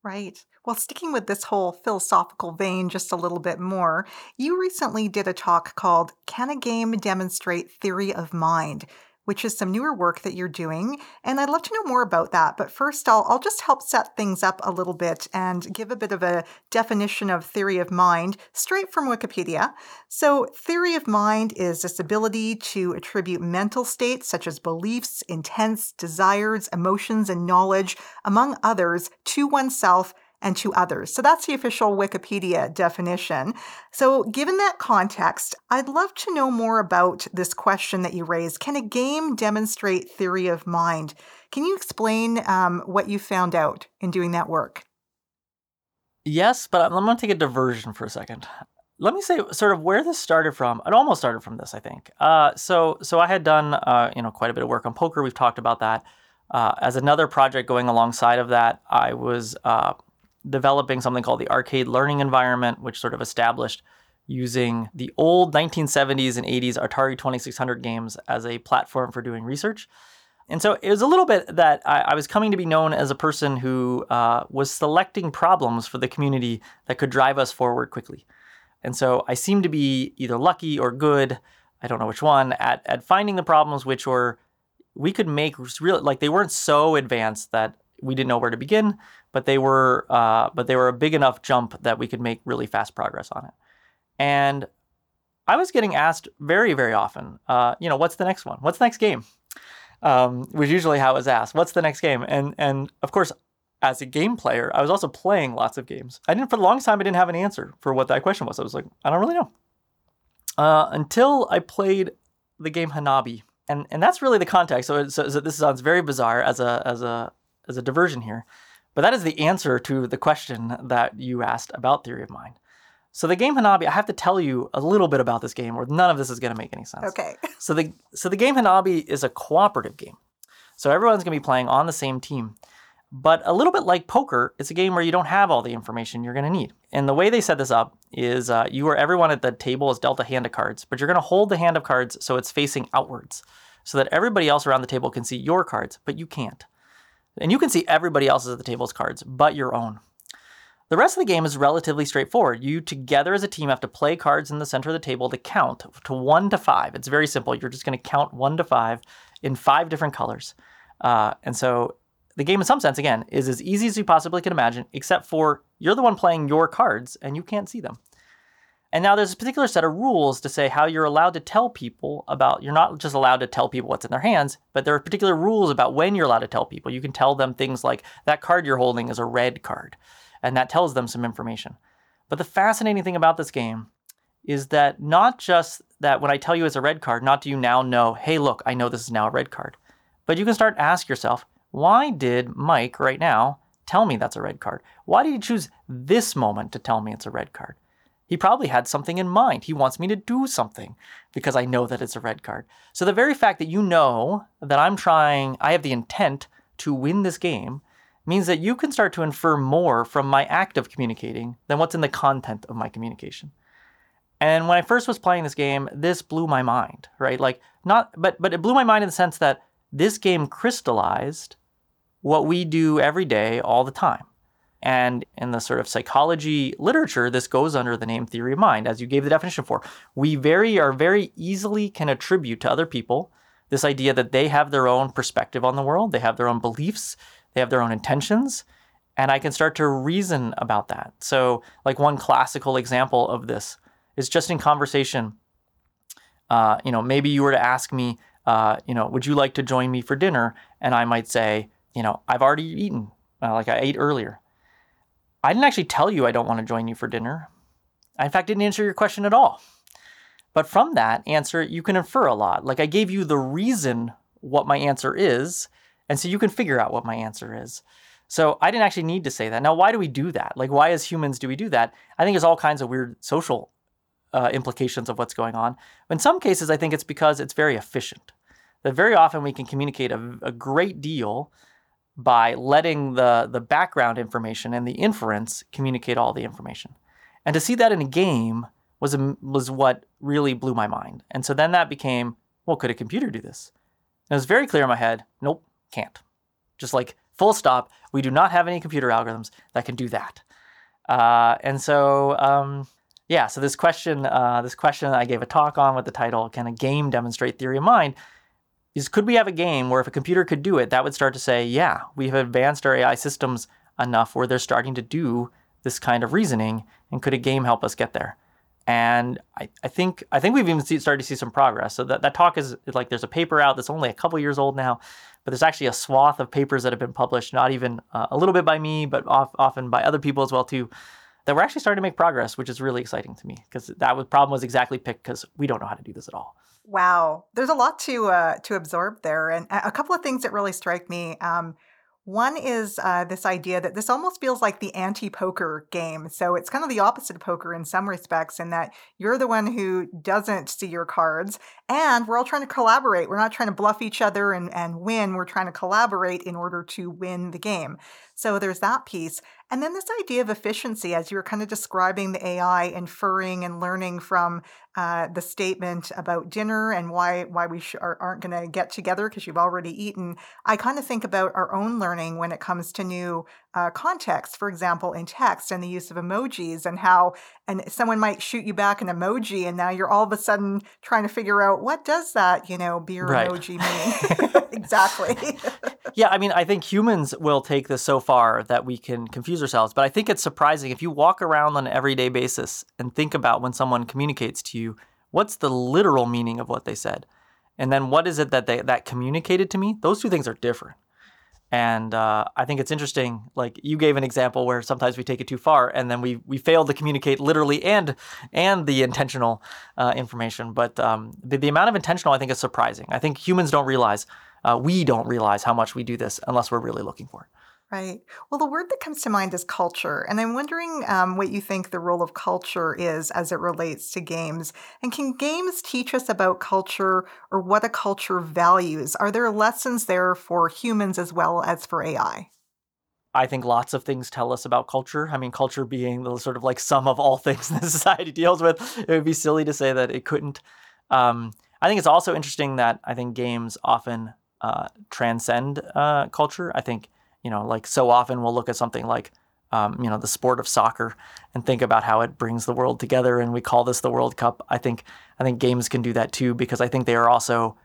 Right. Well, sticking with this whole philosophical vein just a little bit more, you recently did a talk called Can a Game Demonstrate Theory of Mind?, which is some newer work that you're doing. And I'd love to know more about that. But first, I'll, I'll just help set things up a little bit and give a bit of a definition of theory of mind straight from Wikipedia. So theory of mind is this ability to attribute mental states such as beliefs, intents, desires, emotions, and knowledge, among others, to oneself and to others. So that's the official Wikipedia definition. So given that context, I'd love to know more about this question that you raised. Can a game demonstrate theory of mind? Can you explain um, what you found out in doing that work? Yes, but I'm going to take a diversion for a second. Let me say sort of where this started from. It almost started from this, I think. Uh, so so I had done uh, you know quite a bit of work on poker. We've talked about that. Uh, as another project going alongside of that, I was... Uh, developing something called the Arcade Learning Environment, which sort of established using the old nineteen seventies and eighties Atari twenty-six hundred games as a platform for doing research. And so it was a little bit that I, I was coming to be known as a person who uh, was selecting problems for the community that could drive us forward quickly. And so I seemed to be either lucky or good, I don't know which one, at, at finding the problems which were, we could make real, like they weren't so advanced that we didn't know where to begin, but they were uh, but they were a big enough jump that we could make really fast progress on it. And I was getting asked very, very often, uh, you know, what's the next one? What's the next game? Um, was usually how it was asked. What's the next game? And and of course, as a game player, I was also playing lots of games. I didn't for the long time. I didn't have an answer for what that question was. I was like, I don't really know. Uh, until I played the game Hanabi, and and that's really the context. So, so, so this sounds very bizarre as a as a as a diversion here, but that is the answer to the question that you asked about theory of mind. So the game Hanabi, I have to tell you a little bit about this game or none of this is going to make any sense. Okay. So the so the game Hanabi is a cooperative game. So everyone's going to be playing on the same team. But a little bit like poker, it's a game where you don't have all the information you're going to need. And the way they set this up is uh, you or everyone at the table is dealt a hand of cards, but you're going to hold the hand of cards so it's facing outwards so that everybody else around the table can see your cards, but you can't. And you can see everybody else's at the table's cards but your own. The rest of the game is relatively straightforward. You together as a team have to play cards in the center of the table to count to one to five. It's very simple. You're just going to count one to five in five different colors. Uh, and so the game in some sense, again, is as easy as you possibly can imagine, except for you're the one playing your cards and you can't see them. And now there's a particular set of rules to say how you're allowed to tell people about, you're not just allowed to tell people what's in their hands, but there are particular rules about when you're allowed to tell people. You can tell them things like that card you're holding is a red card, and that tells them some information. But the fascinating thing about this game is that not just that when I tell you it's a red card, not do you now know, hey, look, I know this is now a red card, but you can start to ask yourself, why did Mike right now tell me that's a red card? Why did he choose this moment to tell me it's a red card? He probably had something in mind. He wants me to do something because I know that it's a red card. So the very fact that you know that I'm trying, I have the intent to win this game means that you can start to infer more from my act of communicating than what's in the content of my communication. And when I first was playing this game, this blew my mind, right? Like not, but but it blew my mind in the sense that this game crystallized what we do every day, all the time. And in the sort of psychology literature, this goes under the name theory of mind, as you gave the definition for. We very are very easily can attribute to other people this idea that they have their own perspective on the world, they have their own beliefs, they have their own intentions, and I can start to reason about that. So like one classical example of this is just in conversation. Uh, you know, maybe you were to ask me, uh, you know, would you like to join me for dinner? And I might say, you know, I've already eaten, uh, like I ate earlier. I didn't actually tell you I don't want to join you for dinner. I, in fact, didn't answer your question at all. But from that answer, you can infer a lot. Like I gave you the reason what my answer is, and so you can figure out what my answer is. So I didn't actually need to say that. Now, why do we do that? Like, why as humans do we do that? I think there's all kinds of weird social uh, implications of what's going on. In some cases, I think it's because it's very efficient. That very often we can communicate a, a great deal by letting the, the background information and the inference communicate all the information. And to see that in a game was a, was what really blew my mind. And so then that became, well, could a computer do this? And it was very clear in my head, nope, can't. Just like, full stop, we do not have any computer algorithms that can do that. Uh, and so, um, yeah, so this question, uh, this question that I gave a talk on with the title, Can a Game Demonstrate Theory of Mind? Is could we have a game where if a computer could do it, that would start to say, yeah, we have advanced our A I systems enough where they're starting to do this kind of reasoning, and could a game help us get there? And I, I think I think we've even see, started to see some progress. So that, that talk is like there's a paper out that's only a couple years old now, but there's actually a swath of papers that have been published, not even uh, a little bit by me, but off, often by other people as well too, that we're actually starting to make progress, which is really exciting to me because that was, problem was exactly picked because we don't know how to do this at all. Wow. There's a lot to uh, to absorb there. And a couple of things that really strike me. Um, one is uh, this idea that this almost feels like the anti-poker game. So it's kind of the opposite of poker in some respects in that you're the one who doesn't see your cards. And we're all trying to collaborate. We're not trying to bluff each other and, and win. We're trying to collaborate in order to win the game. So there's that piece. And then this idea of efficiency, as you were kind of describing the A I inferring and learning from uh, the statement about dinner and why why we sh- aren't going to get together because you've already eaten, I kind of think about our own learning when it comes to new uh, context, for example, in text and the use of emojis and how and someone might shoot you back an emoji and now you're all of a sudden trying to figure out what does that, you know, beer right. emoji mean? Exactly. Yeah, I mean, I think humans will take this so far that we can confuse ourselves, but I think it's surprising if you walk around on an everyday basis and think about when someone communicates to you, what's the literal meaning of what they said? And then what is it that they that communicated to me? Those two things are different. And uh, I think it's interesting, like you gave an example where sometimes we take it too far and then we we fail to communicate literally and and the intentional uh, information. But um, the, the amount of intentional I think is surprising. I think humans don't realize, uh, we don't realize how much we do this unless we're really looking for it. Right. Well, the word that comes to mind is culture. And I'm wondering um, what you think the role of culture is as it relates to games. And can games teach us about culture or what a culture values? Are there lessons there for humans as well as for A I? I think lots of things tell us about culture. I mean, culture being the sort of like sum of all things that society deals with. It would be silly to say that it couldn't. Um, I think it's also interesting that I think games often uh, transcend uh, culture. I think you know, like so often we'll look at something like, um, you know, the sport of soccer and think about how it brings the world together. And we call this the World Cup. I think, I think games can do that too, because I think they are also,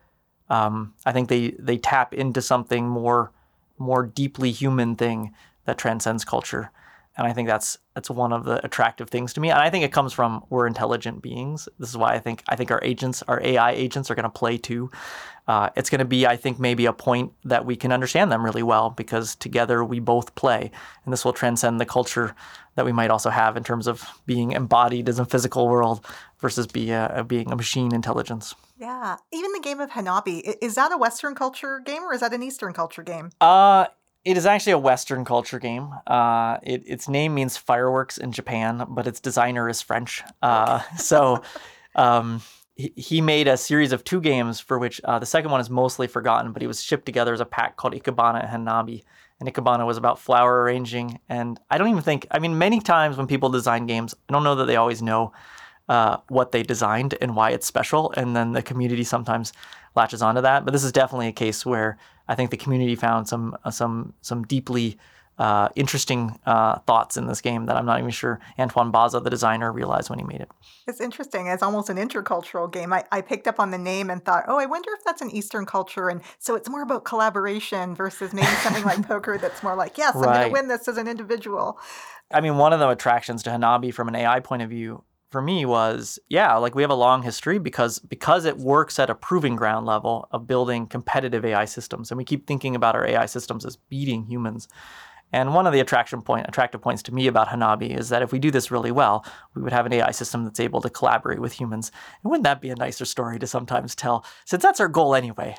um, I think they, they tap into something more, more deeply human thing that transcends culture. And I think that's, that's one of the attractive things to me. And I think it comes from, we're intelligent beings. This is why I think, I think our agents, our A I agents are going to play too. Uh, it's going to be, I think, maybe a point that we can understand them really well, because together we both play. And this will transcend the culture that we might also have in terms of being embodied as a physical world versus be a, being a machine intelligence. Yeah. Even the game of Hanabi, is that a Western culture game or is that an Eastern culture game? Uh, It is actually a Western culture game. Uh, it, its name means fireworks in Japan, but its designer is French. Uh, so um, he, he made a series of two games for which uh, the second one is mostly forgotten, but it was shipped together as a pack called Ikebana and Hanabi. And Ikebana was about flower arranging. And I don't even think, I mean, many times when people design games, I don't know that they always know uh, what they designed and why it's special. And then the community sometimes latches onto that. But this is definitely a case where I think the community found some uh, some some deeply uh, interesting uh, thoughts in this game that I'm not even sure Antoine Baza, the designer, realized when he made it. It's interesting. It's almost an intercultural game. I, I picked up on the name and thought, oh, I wonder if that's an Eastern culture. And so it's more about collaboration versus maybe something like poker that's more like, yes, right, I'm going to win this as an individual. I mean, one of the attractions to Hanabi from an A I point of view for me was, yeah, like we have a long history because because it works at a proving ground level of building competitive A I systems. And we keep thinking about our A I systems as beating humans. And one of the attraction point, attractive points to me about Hanabi is that if we do this really well, we would have an A I system that's able to collaborate with humans. And wouldn't that be a nicer story to sometimes tell, since that's our goal anyway?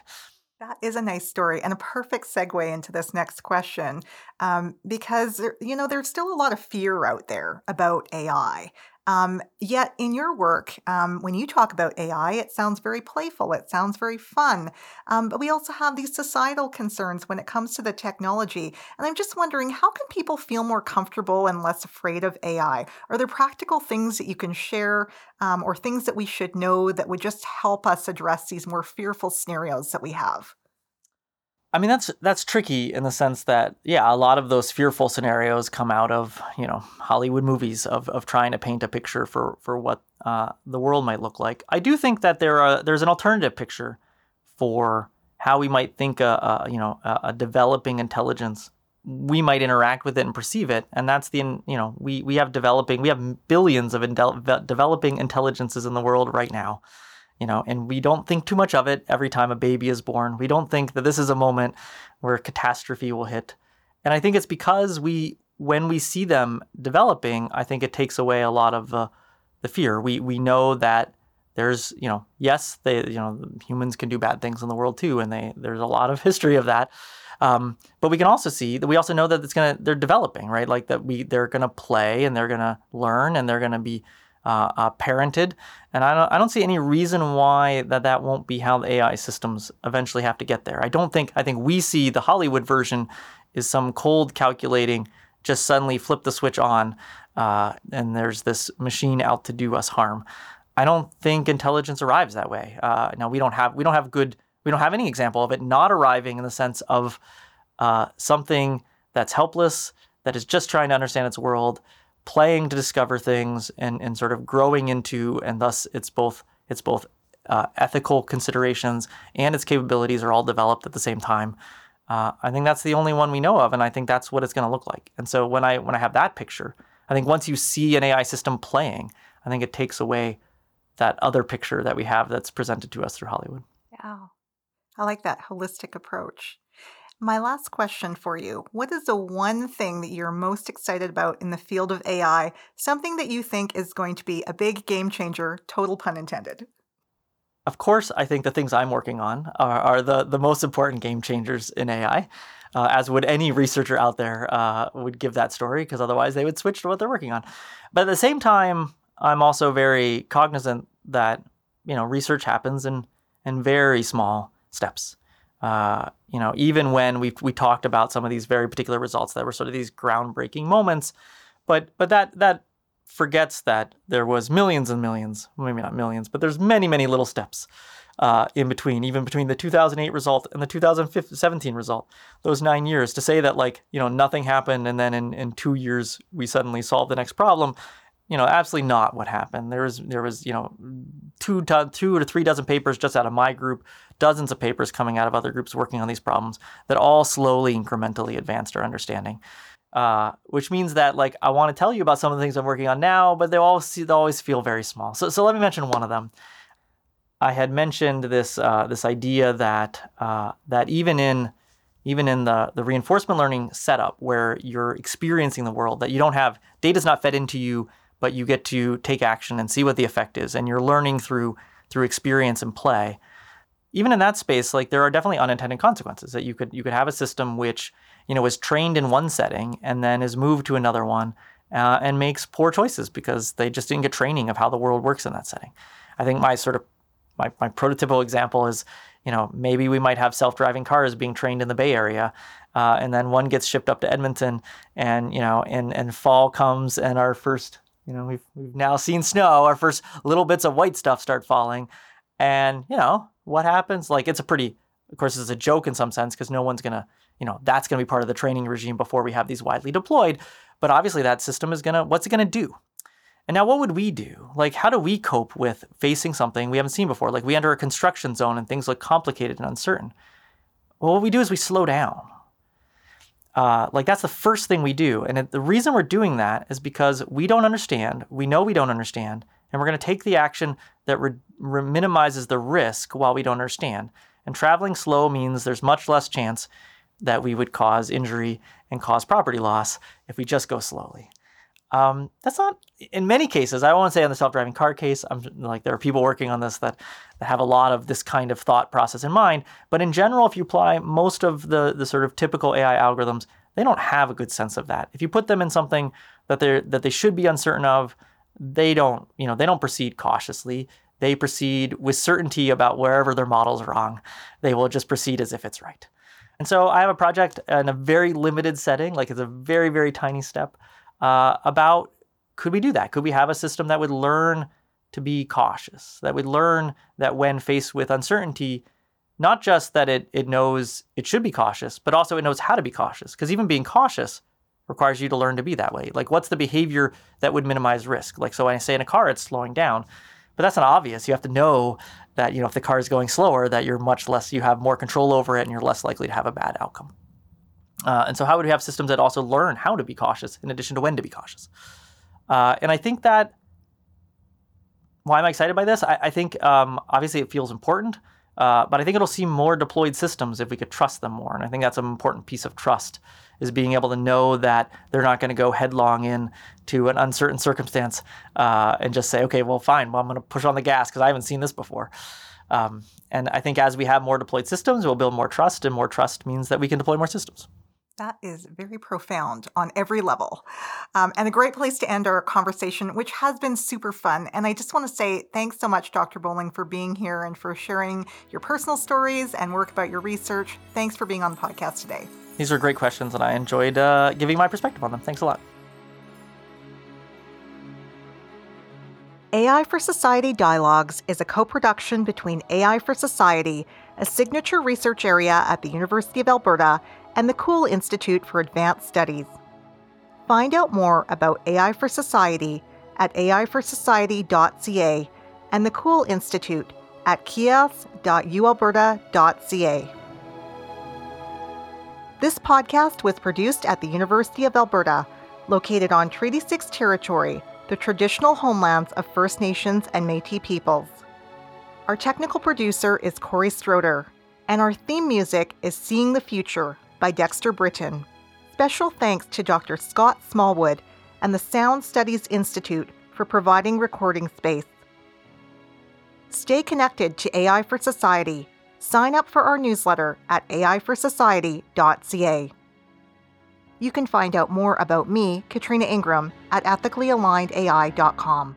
That is a nice story and a perfect segue into this next question, um, because, you know, there's still a lot of fear out there about A I. Um, yet in your work, um, when you talk about A I, it sounds very playful. It sounds very fun. Um, but we also have these societal concerns when it comes to the technology. And I'm just wondering, how can people feel more comfortable and less afraid of A I? Are there practical things that you can share um, or things that we should know that would just help us address these more fearful scenarios that we have? I mean, that's that's tricky in the sense that, yeah, a lot of those fearful scenarios come out of, you know, Hollywood movies of of trying to paint a picture for for what uh, the world might look like. I do think that there are there's an alternative picture for how we might think a, a you know a, a developing intelligence, we might interact with it and perceive it, and that's the you know we we have developing we have billions of indel- developing intelligences in the world right now. You know, and we don't think too much of it every time a baby is born. We don't think that this is a moment where catastrophe will hit. And I think it's because we, when we see them developing, I think it takes away a lot of uh, the fear. We we know that there's, you know, yes, they, you know, humans can do bad things in the world too, and they there's a lot of history of that. Um, but we can also see that we also know that it's gonna they're developing, right? Like that we they're gonna play and they're gonna learn and they're gonna be Uh, uh, parented, and I don't. I don't see any reason why that that won't be how the A I systems eventually have to get there. I don't think. I think we see the Hollywood version is some cold calculating, just suddenly flip the switch on, uh, and there's this machine out to do us harm. I don't think intelligence arrives that way. Uh, now we don't have. We don't have good. We don't have any example of it not arriving in the sense of uh, something that's helpless, that is just trying to understand its world, playing to discover things and, and sort of growing into, and thus it's both it's both uh, ethical considerations and its capabilities are all developed at the same time. Uh, I think that's the only one we know of, and I think that's what it's going to look like. And so when I when I have that picture, I think once you see an A I system playing, I think it takes away that other picture that we have that's presented to us through Hollywood. Yeah, I like that holistic approach. My last question for you, what is the one thing that you're most excited about in the field of A I, something that you think is going to be a big game changer, total pun intended? Of course, I think the things I'm working on are, are the, the most important game changers in A I, uh, as would any researcher out there uh, would give that story, because otherwise they would switch to what they're working on. But at the same time, I'm also very cognizant that, you know, research happens in, in very small steps. Uh, you know, even when we we talked about some of these very particular results that were sort of these groundbreaking moments, but but that that forgets that there was millions and millions, maybe not millions, but there's many, many little steps uh, in between, even between the two thousand eight result and the two thousand seventeen result, those nine years. To say that, like, you know, nothing happened and then in, in two years we suddenly solved the next problem, you know, absolutely not what happened. There was, there was, you know, two to, two to three dozen papers just out of my group, dozens of papers coming out of other groups working on these problems that all slowly, incrementally advanced our understanding. Uh, which means that, like, I want to tell you about some of the things I'm working on now, but they always, they always feel very small. So, so let me mention one of them. I had mentioned this uh, this idea that uh, that even in even in the the reinforcement learning setup where you're experiencing the world, that you don't have data's not fed into you, but you get to take action and see what the effect is, and you're learning through through experience and play. Even in that space, like, there are definitely unintended consequences that you could you could have a system which, you know, is trained in one setting and then is moved to another one uh, and makes poor choices because they just didn't get training of how the world works in that setting. I think my sort of my, my prototypical example is, you know, maybe we might have self-driving cars being trained in the Bay Area, uh, and then one gets shipped up to Edmonton, and you know, and and fall comes and our first, you know, we've we've now seen snow, our first little bits of white stuff start falling, and you know. What happens? Like, it's a pretty, of course, it's a joke in some sense because no one's going to, you know, that's going to be part of the training regime before we have these widely deployed. But obviously that system is going to, what's it going to do? And now what would we do? Like, how do we cope with facing something we haven't seen before? Like, we enter a construction zone and things look complicated and uncertain. Well, what we do is we slow down. Uh, like, that's the first thing we do. And it, the reason we're doing that is because we don't understand. We know we don't understand. And we're going to take the action that re- re- minimizes the risk while we don't understand. And traveling slow means there's much less chance that we would cause injury and cause property loss if we just go slowly. Um, that's not, in many cases, I won't say on the self-driving car case, I'm like, there are people working on this that, that have a lot of this kind of thought process in mind. But in general, if you apply most of the, the sort of typical A I algorithms, they don't have a good sense of that. If you put them in something that they're that they should be uncertain of, they don't, you know, they don't proceed cautiously. They proceed with certainty about wherever their model's wrong. They will just proceed as if it's right. And so I have a project in a very limited setting, like it's a very, very tiny step, uh, about could we do that? Could we have a system that would learn to be cautious, that would learn that when faced with uncertainty, not just that it it knows it should be cautious, but also it knows how to be cautious? Because even being cautious requires you to learn to be that way. Like, what's the behavior that would minimize risk? Like, so when I say in a car, it's slowing down, but that's not obvious. You have to know that, you know, if the car is going slower, that you're much less, you have more control over it and you're less likely to have a bad outcome. Uh, and so how would we have systems that also learn how to be cautious in addition to when to be cautious? Uh, and I think that, why am I excited by this? I, I think, um, obviously it feels important, uh, but I think it'll see more deployed systems if we could trust them more. And I think that's an important piece of trust, is being able to know that they're not going to go headlong in to an uncertain circumstance uh, and just say, okay, well, fine, well, I'm going to push on the gas because I haven't seen this before. Um, and I think as we have more deployed systems, we'll build more trust, and more trust means that we can deploy more systems. That is very profound on every level, um, and a great place to end our conversation, which has been super fun. And I just want to say thanks so much, Doctor Bowling, for being here and for sharing your personal stories and work about your research. Thanks for being on the podcast today. These are great questions, and I enjoyed uh, giving my perspective on them. Thanks a lot. A I for Society Dialogues is a co-production between A I for Society, a signature research area at the University of Alberta, and the Kule Institute for Advanced Studies. Find out more about A I for Society at a i four society dot c a and the Kule Institute at kios dot u alberta dot c a. This podcast was produced at the University of Alberta, located on Treaty six territory, the traditional homelands of First Nations and Métis peoples. Our technical producer is Corey Stroder, and our theme music is Seeing the Future by Dexter Britton. Special thanks to Doctor Scott Smallwood and the Sound Studies Institute for providing recording space. Stay connected to A I for Society. Sign up for our newsletter at a i four society dot c a. You can find out more about me, Katrina Ingram, at ethically aligned a i dot com.